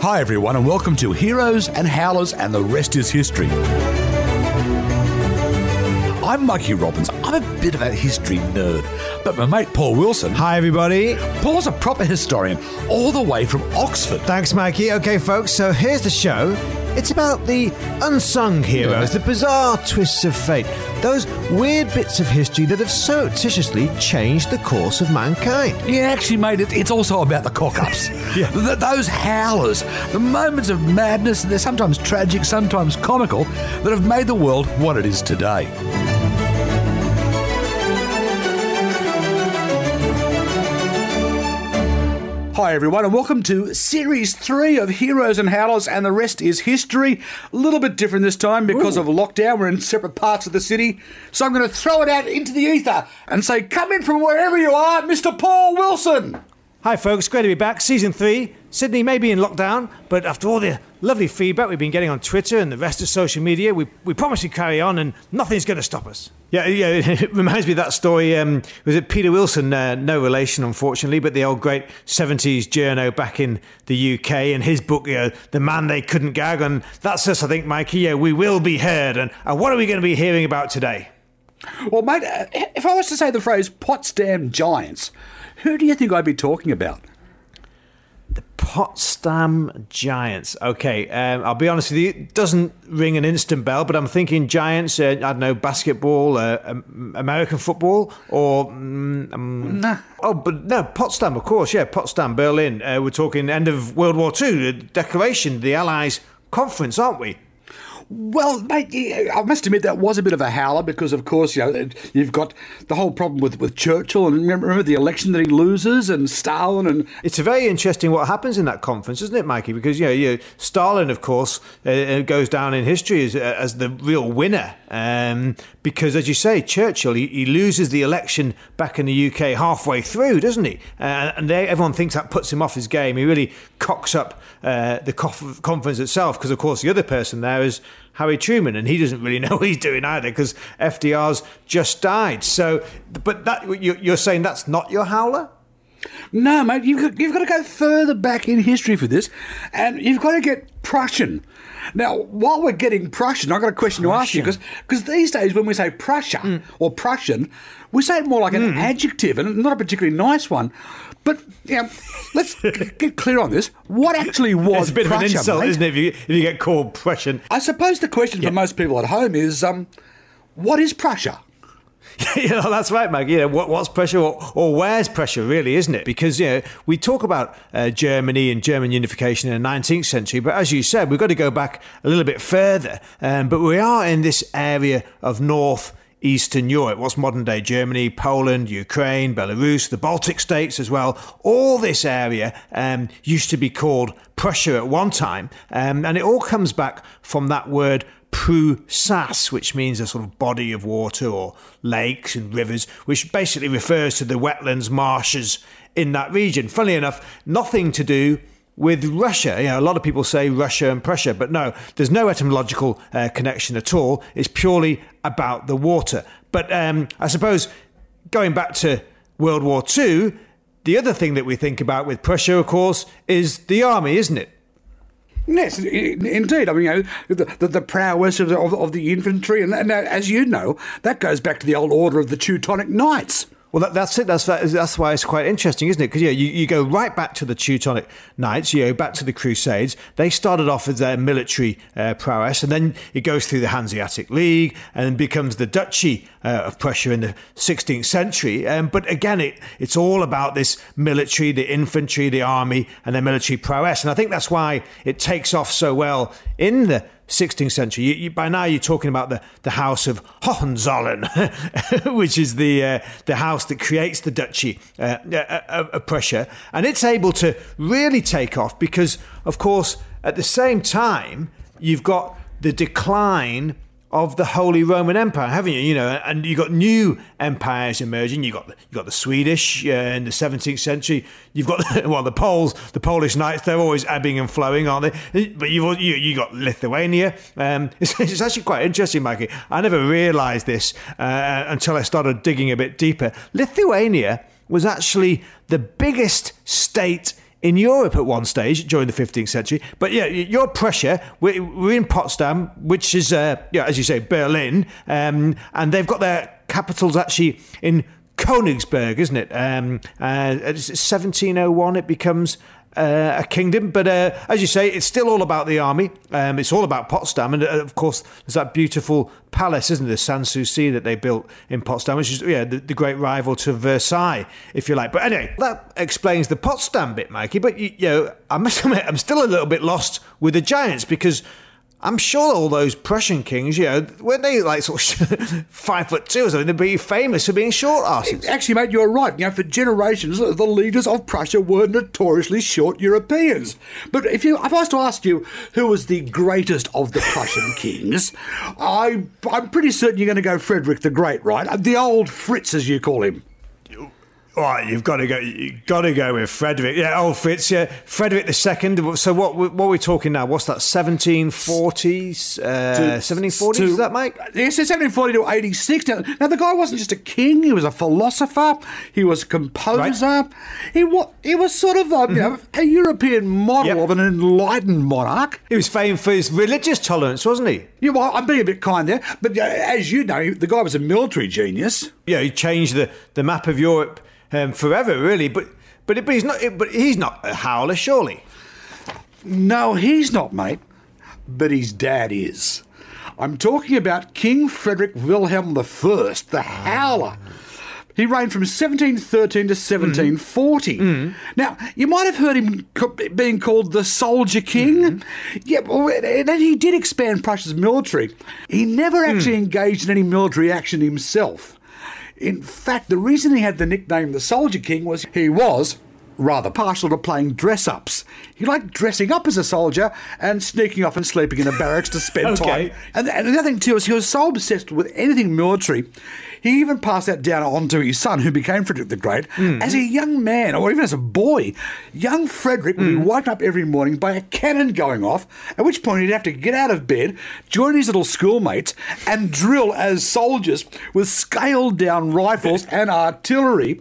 Hi everyone and welcome to Heroes and Howlers and the Rest is History. I'm Mikey Robbins. I'm a bit of a history nerd, but my mate Paul Wilson... Hi, everybody. Paul's a proper historian, all the way from Oxford. Thanks, Mikey. Okay, folks, so here's the show. It's about the unsung heroes, the bizarre twists of fate, those weird bits of history that have surreptitiously changed the course of mankind. Yeah, actually, mate, it's also about the cock-ups. Yeah. Those howlers, the moments of madness, they're sometimes tragic, sometimes comical, that have made the world what it is today. Hi everyone and welcome to Series 3 of Heroes and Howlers and the Rest is History. A little bit different this time because of lockdown. We're in separate parts of the city. So I'm going to throw it out into the ether and say, come in from wherever you are, Mr. Paul Wilson. Hi folks, great to be back. Season 3. Sydney may be in lockdown, but after all the lovely feedback we've been getting on Twitter and the rest of social media, we promise to carry on and nothing's going to stop us. Yeah, it reminds me of that story. Was it Peter Wilson? No relation, unfortunately, but the old great 70s journo back in the UK and his book, The Man They Couldn't Gag. And that's us, I think, Mikey. Yeah, we will be heard. And what are we going to be hearing about today? Well, mate, if I was to say the phrase Potsdam Giants, who do you think I'd be talking about? The Potsdam Giants. Okay, I'll be honest with you, it doesn't ring an instant bell, but I'm thinking Giants, I don't know, basketball, American football, or... Nah. Oh, but no, Potsdam, of course, yeah, Potsdam, Berlin. We're talking end of World War II, the declaration, the Allies' conference, aren't we? Well, mate, I must admit that was a bit of a howler because, of course, you've got the whole problem with Churchill and remember the election that he loses and Stalin and... It's very interesting what happens in that conference, isn't it, Mikey? Because, Stalin, of course, goes down in history as the real winner because, as you say, Churchill, he loses the election back in the UK halfway through, doesn't he? Everyone thinks that puts him off his game. He really cocks up the conference itself because, of course, the other person there is... Harry Truman, and he doesn't really know what he's doing either because FDR's just died. So, but that you're saying that's not your howler? No, mate, you've got to go further back in history for this, and you've got to get Prussian. Now, while we're getting Prussian, I've got a question to ask you because these days when we say Prussia or Prussian, we say it more like an adjective and not a particularly nice one. But let's get clear on this. What actually was Prussia? It's a bit Prussia, of an insult, mate? Isn't it, if you get called Prussian? I suppose the question for most people at home is, what is Prussia? Yeah, that's right, Mike. What's pressure or where's pressure, really, isn't it? Because, we talk about Germany and German unification in the 19th century, but as you said, we've got to go back a little bit further. But we are in this area of North Eastern Europe, what's modern-day Germany, Poland, Ukraine, Belarus, the Baltic states as well. All this area used to be called Prussia at one time, and it all comes back from that word Prussas, which means a sort of body of water or lakes and rivers, which basically refers to the wetlands, marshes in that region. Funnily enough, nothing to do with Russia. A lot of people say Russia and Prussia, but no, there's no etymological connection at all. It's purely about the water. But I suppose going back to World War II, the other thing that we think about with Prussia, of course, is the army, isn't it? Yes, indeed. I mean, the prowess of the infantry, and as you know, that goes back to the old order of the Teutonic Knights. Well, that's it. That's why it's quite interesting, isn't it? Because you go right back to the Teutonic Knights, back to the Crusades. They started off as their military prowess, and then it goes through the Hanseatic League and becomes the Duchy of Prussia in the 16th century. But again, it's all about this military, the infantry, the army, and their military prowess. And I think that's why it takes off so well in the 16th century. By now you're talking about the House of Hohenzollern, which is the house that creates the Duchy of Prussia. And it's able to really take off because, of course, at the same time, you've got the decline of the Holy Roman Empire, haven't you? And you've got new empires emerging. You've got the Swedish in the 17th century. You've got, the Poles, the Polish Knights, they're always ebbing and flowing, aren't they? But you've got Lithuania. It's actually quite interesting, Mikey. I never realised this until I started digging a bit deeper. Lithuania was actually the biggest state in Europe at one stage during the 15th century. But yeah, you're Prussia, we're in Potsdam, which is, yeah, as you say, Berlin, and they've got their capitals actually in Königsberg, isn't it? 1701 it becomes a kingdom, but as you say, it's still all about the army. It's all about Potsdam, and of course, there's that beautiful palace, isn't there, Sans Souci, that they built in Potsdam, which is the great rival to Versailles, if you like. But anyway, that explains the Potsdam bit, Mikey. But I must admit, I'm still a little bit lost with the Giants, because I'm sure all those Prussian kings, weren't they like sort of 5'2" or something? They'd be famous for being short asses. Actually, mate, you're right. For generations, the leaders of Prussia were notoriously short Europeans. But if I was to ask you who was the greatest of the Prussian kings, I'm pretty certain you're going to go Frederick the Great, right? The old Fritz, as you call him. All right, you've got to go with Frederick. Yeah, old Fritz, yeah. Frederick II. So what are we talking now? What's that, 1740s? 1740s, is that, Mike? Yes, 1740 to 86. Now, the guy wasn't just a king. He was a philosopher. He was a composer. Right. He was sort of a European model of an enlightened monarch. He was famed for his religious tolerance, wasn't he? Yeah, well, I'm being a bit kind there. But as you know, the guy was a military genius. Yeah, he changed the map of Europe forever, really, but he's not. But he's not a howler, surely. No, he's not, mate. But his dad is. I'm talking about King Frederick Wilhelm I, the Howler. He reigned from 1713 to 1740. Mm. Now, you might have heard him being called the Soldier King. Yeah, and he did expand Prussia's military. He never actually engaged in any military action himself. In fact, the reason he had the nickname the Soldier King was he was rather partial to playing dress-ups. He liked dressing up as a soldier and sneaking off and sleeping in the barracks to spend time. And the other thing, too, is he was so obsessed with anything military, he even passed that down onto his son, who became Frederick the Great. As a young man, or even as a boy, young Frederick would be woken up every morning by a cannon going off, at which point he'd have to get out of bed, join his little schoolmates, and drill as soldiers with scaled-down rifles and artillery.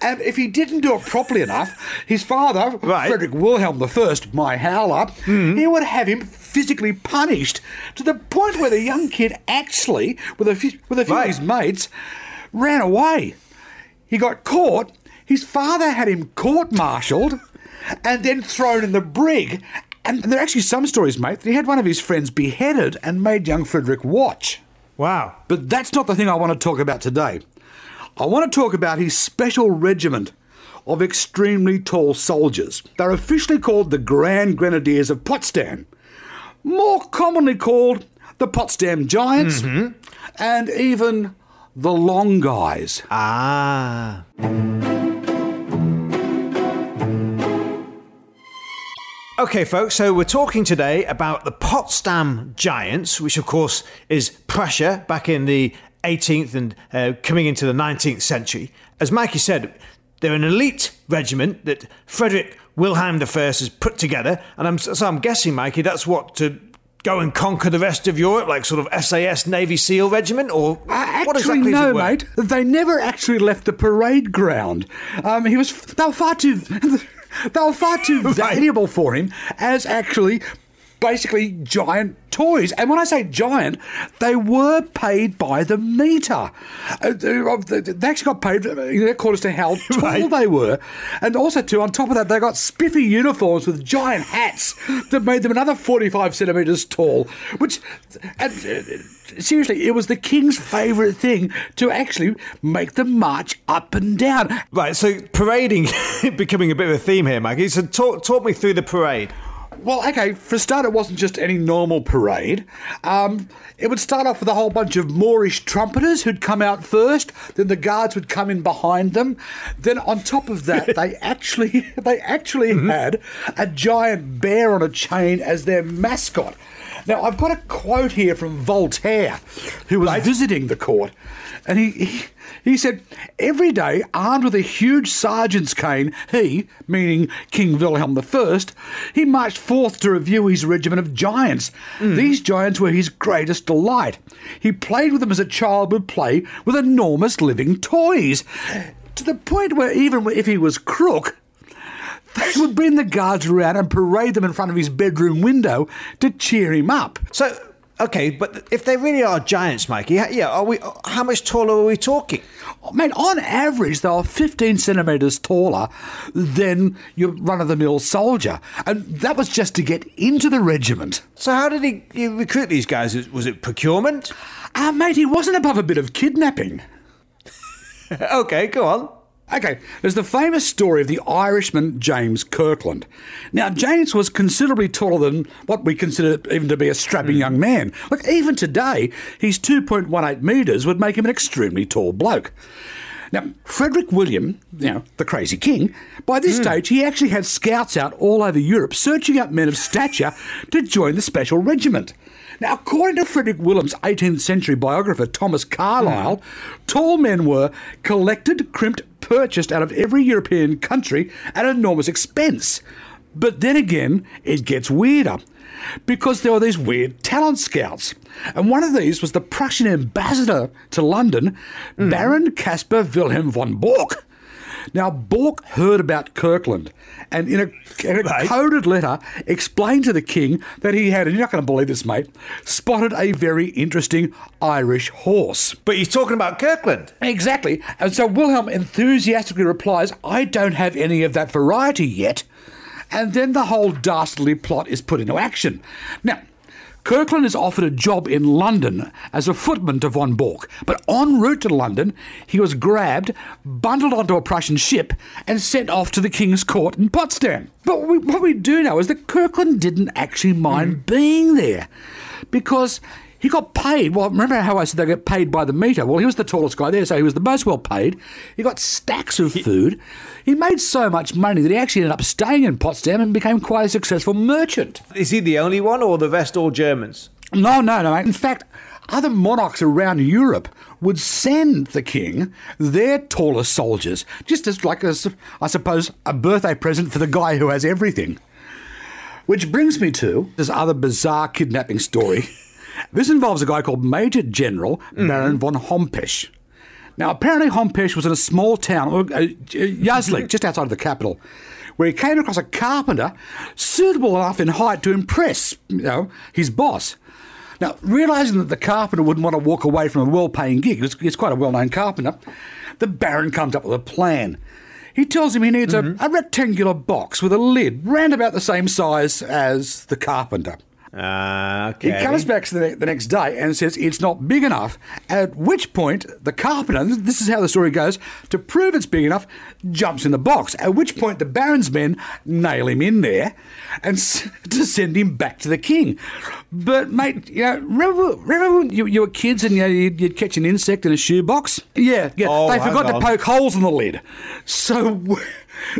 And if he didn't do it properly enough, his father, Frederick Wilhelm I, my Howler, he would have him physically punished to the point where the young kid actually, with a few of his mates, ran away. He got caught. His father had him court-martialed and then thrown in the brig. And there are actually some stories, mate, that he had one of his friends beheaded and made young Frederick watch. Wow. But that's not the thing I want to talk about today. I want to talk about his special regiment of extremely tall soldiers. They're officially called the Grand Grenadiers of Potsdam, more commonly called the Potsdam Giants, and even the Long Guys. Ah. Okay, folks, so we're talking today about the Potsdam Giants, which, of course, is Prussia back in the 18th and coming into the 19th century. As Mikey said, they're an elite regiment that Frederick Wilhelm I has put together, and I'm guessing, Mikey, that's what, to go and conquer the rest of Europe, like sort of SAS Navy SEAL regiment, or what exactly is it? No, mate, they never actually left the parade ground. They were far too valuable for him as actually basically giant toys. And when I say giant, they were paid by the metre. They actually got paid according to how tall they were. And also, too, on top of that, they got spiffy uniforms with giant hats that made them another 45 centimetres tall, which... seriously, it was the king's favourite thing to actually make them march up and down. Right, so parading becoming a bit of a theme here, Maggie. So talk me through the parade. Well, okay, for a start, it wasn't just any normal parade. It would start off with a whole bunch of Moorish trumpeters who'd come out first, then the guards would come in behind them. Then on top of that, they actually had a giant bear on a chain as their mascot. Now, I've got a quote here from Voltaire, who was visiting the court, and he said, "Every day, armed with a huge sergeant's cane, he," meaning King Wilhelm I, he marched forth to review his regiment of giants. These giants were his greatest delight. He played with them as a child would play with enormous living toys, to the point where even if he was crook, They would bring the guards around and parade them in front of his bedroom window to cheer him up. So, okay, but if they really are giants, Mikey, yeah, are we? How much taller are we talking? Oh, mate, on average, they are 15 centimetres taller than your run-of-the-mill soldier. And that was just to get into the regiment. So how did he recruit these guys? Was it procurement? Mate, he wasn't above a bit of kidnapping. Okay, go on. Okay, there's the famous story of the Irishman James Kirkland. Now, James was considerably taller than what we consider even to be a strapping young man. Look, even today, his 2.18 metres would make him an extremely tall bloke. Now, Frederick William, you know, the crazy king, by this stage he actually had scouts out all over Europe searching out men of stature to join the special regiment. Now, according to Frederick William's 18th century biographer Thomas Carlyle, tall men were collected, crimped, purchased out of every European country at enormous expense. But then again, it gets weirder, because there were these weird talent scouts. And one of these was the Prussian ambassador to London, Baron Caspar Wilhelm von Bork. Now, Bork heard about Kirkland and in a coded letter explained to the king that he had, and you're not going to believe this, mate, spotted a very interesting Irish horse. But he's talking about Kirkland. Exactly. And so Wilhelm enthusiastically replies, "I don't have any of that variety yet." And then the whole dastardly plot is put into action. Now, Kirkland is offered a job in London as a footman to von Bork, but en route to London, he was grabbed, bundled onto a Prussian ship, and sent off to the King's Court in Potsdam. But what we do know is that Kirkland didn't actually mind being there, because he got paid. Well, remember how I said they get paid by the metre? Well, he was the tallest guy there, so he was the most well paid. He got stacks of food. He made so much money that he actually ended up staying in Potsdam and became quite a successful merchant. Is he the only one, or the rest all Germans? No, mate. In fact, other monarchs around Europe would send the king their tallest soldiers, just as like, I suppose, a birthday present for the guy who has everything. Which brings me to this other bizarre kidnapping story. This involves a guy called Major General Baron von Hompesch. Now, apparently Hompesch was in a small town, Yazlik, just outside of the capital, where he came across a carpenter suitable enough in height to impress, you know, his boss. Now, realising that the carpenter wouldn't want to walk away from a well-paying gig, he's quite a well-known carpenter, the Baron comes up with a plan. He tells him he needs a rectangular box with a lid round about the same size as the carpenter. Okay. He comes back the next day and says it's not big enough, at which point the carpenter, this is how the story goes, to prove it's big enough, jumps in the box, at which point the Baron's men nail him in there and to send him back to the king. But, mate, you know, remember when you were kids and, you know, you'd catch an insect in a shoebox? Yeah. Oh, they forgot to poke holes in the lid.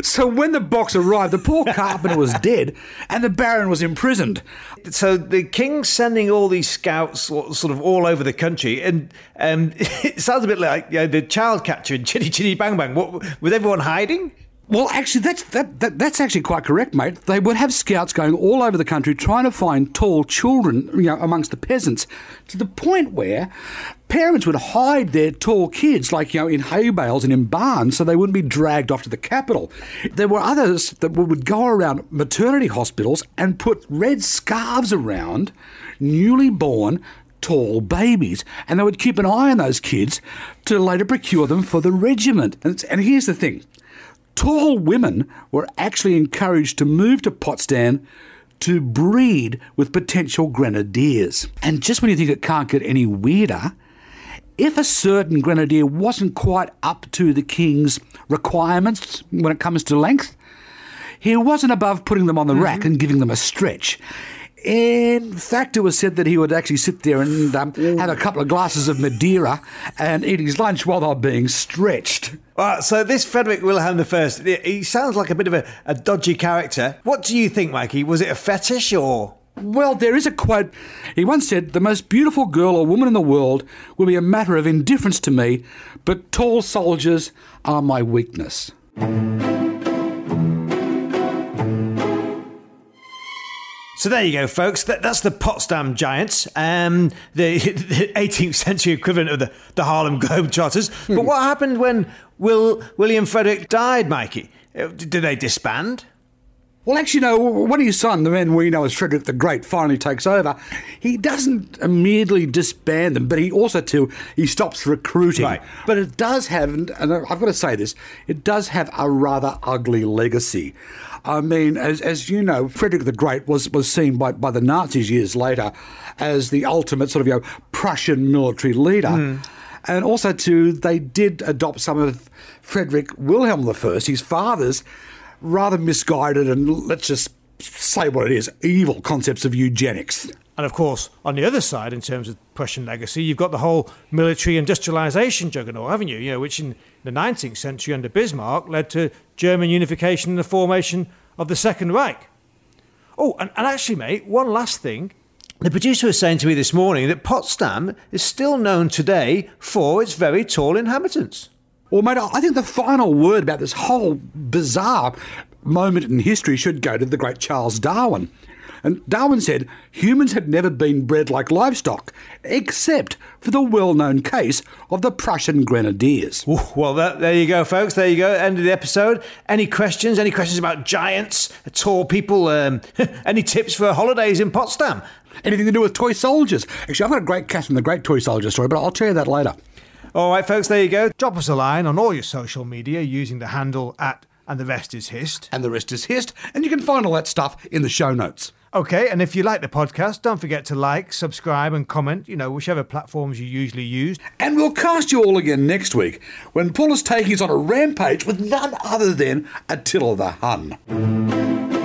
So when the box arrived, the poor carpenter was dead and the Baron was imprisoned. So the king's sending all these scouts sort of all over the country, and it sounds a bit like, you know, the child catcher in Chitty Chitty Bang Bang. What, was everyone hiding? Well, actually, that's actually quite correct, mate. They would have scouts going all over the country trying to find tall children, you know, amongst the peasants, to the point where parents would hide their tall kids, like, you know, in hay bales and in barns, so they wouldn't be dragged off to the capital. There were others that would go around maternity hospitals and put red scarves around newly born tall babies, and they would keep an eye on those kids to later procure them for the regiment. And here's the thing. Tall women were actually encouraged to move to Potsdam to breed with potential grenadiers. And just when you think it can't get any weirder, if a certain grenadier wasn't quite up to the king's requirements when it comes to length, he wasn't above putting them on the rack and giving them a stretch. In fact, it was said that he would actually sit there and have a couple of glasses of Madeira and eat his lunch while they were being stretched. All right, so this Frederick Wilhelm I, he sounds like a bit of a dodgy character. What do you think, Mikey? Was it a fetish or...? Well, there is a quote. He once said, "The most beautiful girl or woman in the world will be a matter of indifference to me, but tall soldiers are my weakness." So there you go, folks. That's the Potsdam Giants, the 18th century equivalent of the Harlem Globe Charters. But what happened when William Frederick died, Mikey? Did they disband? well, actually, no, when his son, the man we know as Frederick the Great, finally takes over, he doesn't immediately disband them, but he also, too, he stops recruiting. Right. But it does have, and I've got to say this, it does have a rather ugly legacy. I mean, as you know, Frederick the Great was seen by the Nazis years later as the ultimate sort of, you know, Prussian military leader. Mm. And also, too, they did adopt some of Frederick Wilhelm I, his father's, rather misguided and, let's just say what it is, evil concepts of eugenics. And, of course, on the other side, in terms of Prussian legacy, you've got the whole military industrialisation juggernaut, haven't you? You know, which in the 19th century under Bismarck led to German unification and the formation of the Second Reich. Oh, and actually, mate, one last thing. The producer was saying to me this morning that Potsdam is still known today for its very tall inhabitants. Well, mate, I think the final word about this whole bizarre moment in history should go to the great Charles Darwin. And Darwin said humans had never been bred like livestock, except for the well-known case of the Prussian Grenadiers. Well, there you go, folks. There you go. End of the episode. Any questions? Any questions about giants, tall people? Any tips for holidays in Potsdam? Anything to do with toy soldiers? Actually, I've got a great Catherine the Great toy soldier story, but I'll tell you that later. All right, folks, there you go. Drop us a line on all your social media using the handle @ and the rest is hist. And the rest is hist. And you can find all that stuff in the show notes. Okay, and if you like the podcast, don't forget to like, subscribe and comment, you know, whichever platforms you usually use. And we'll cast you all again next week when Paul is taking us on a rampage with none other than Attila the Hun.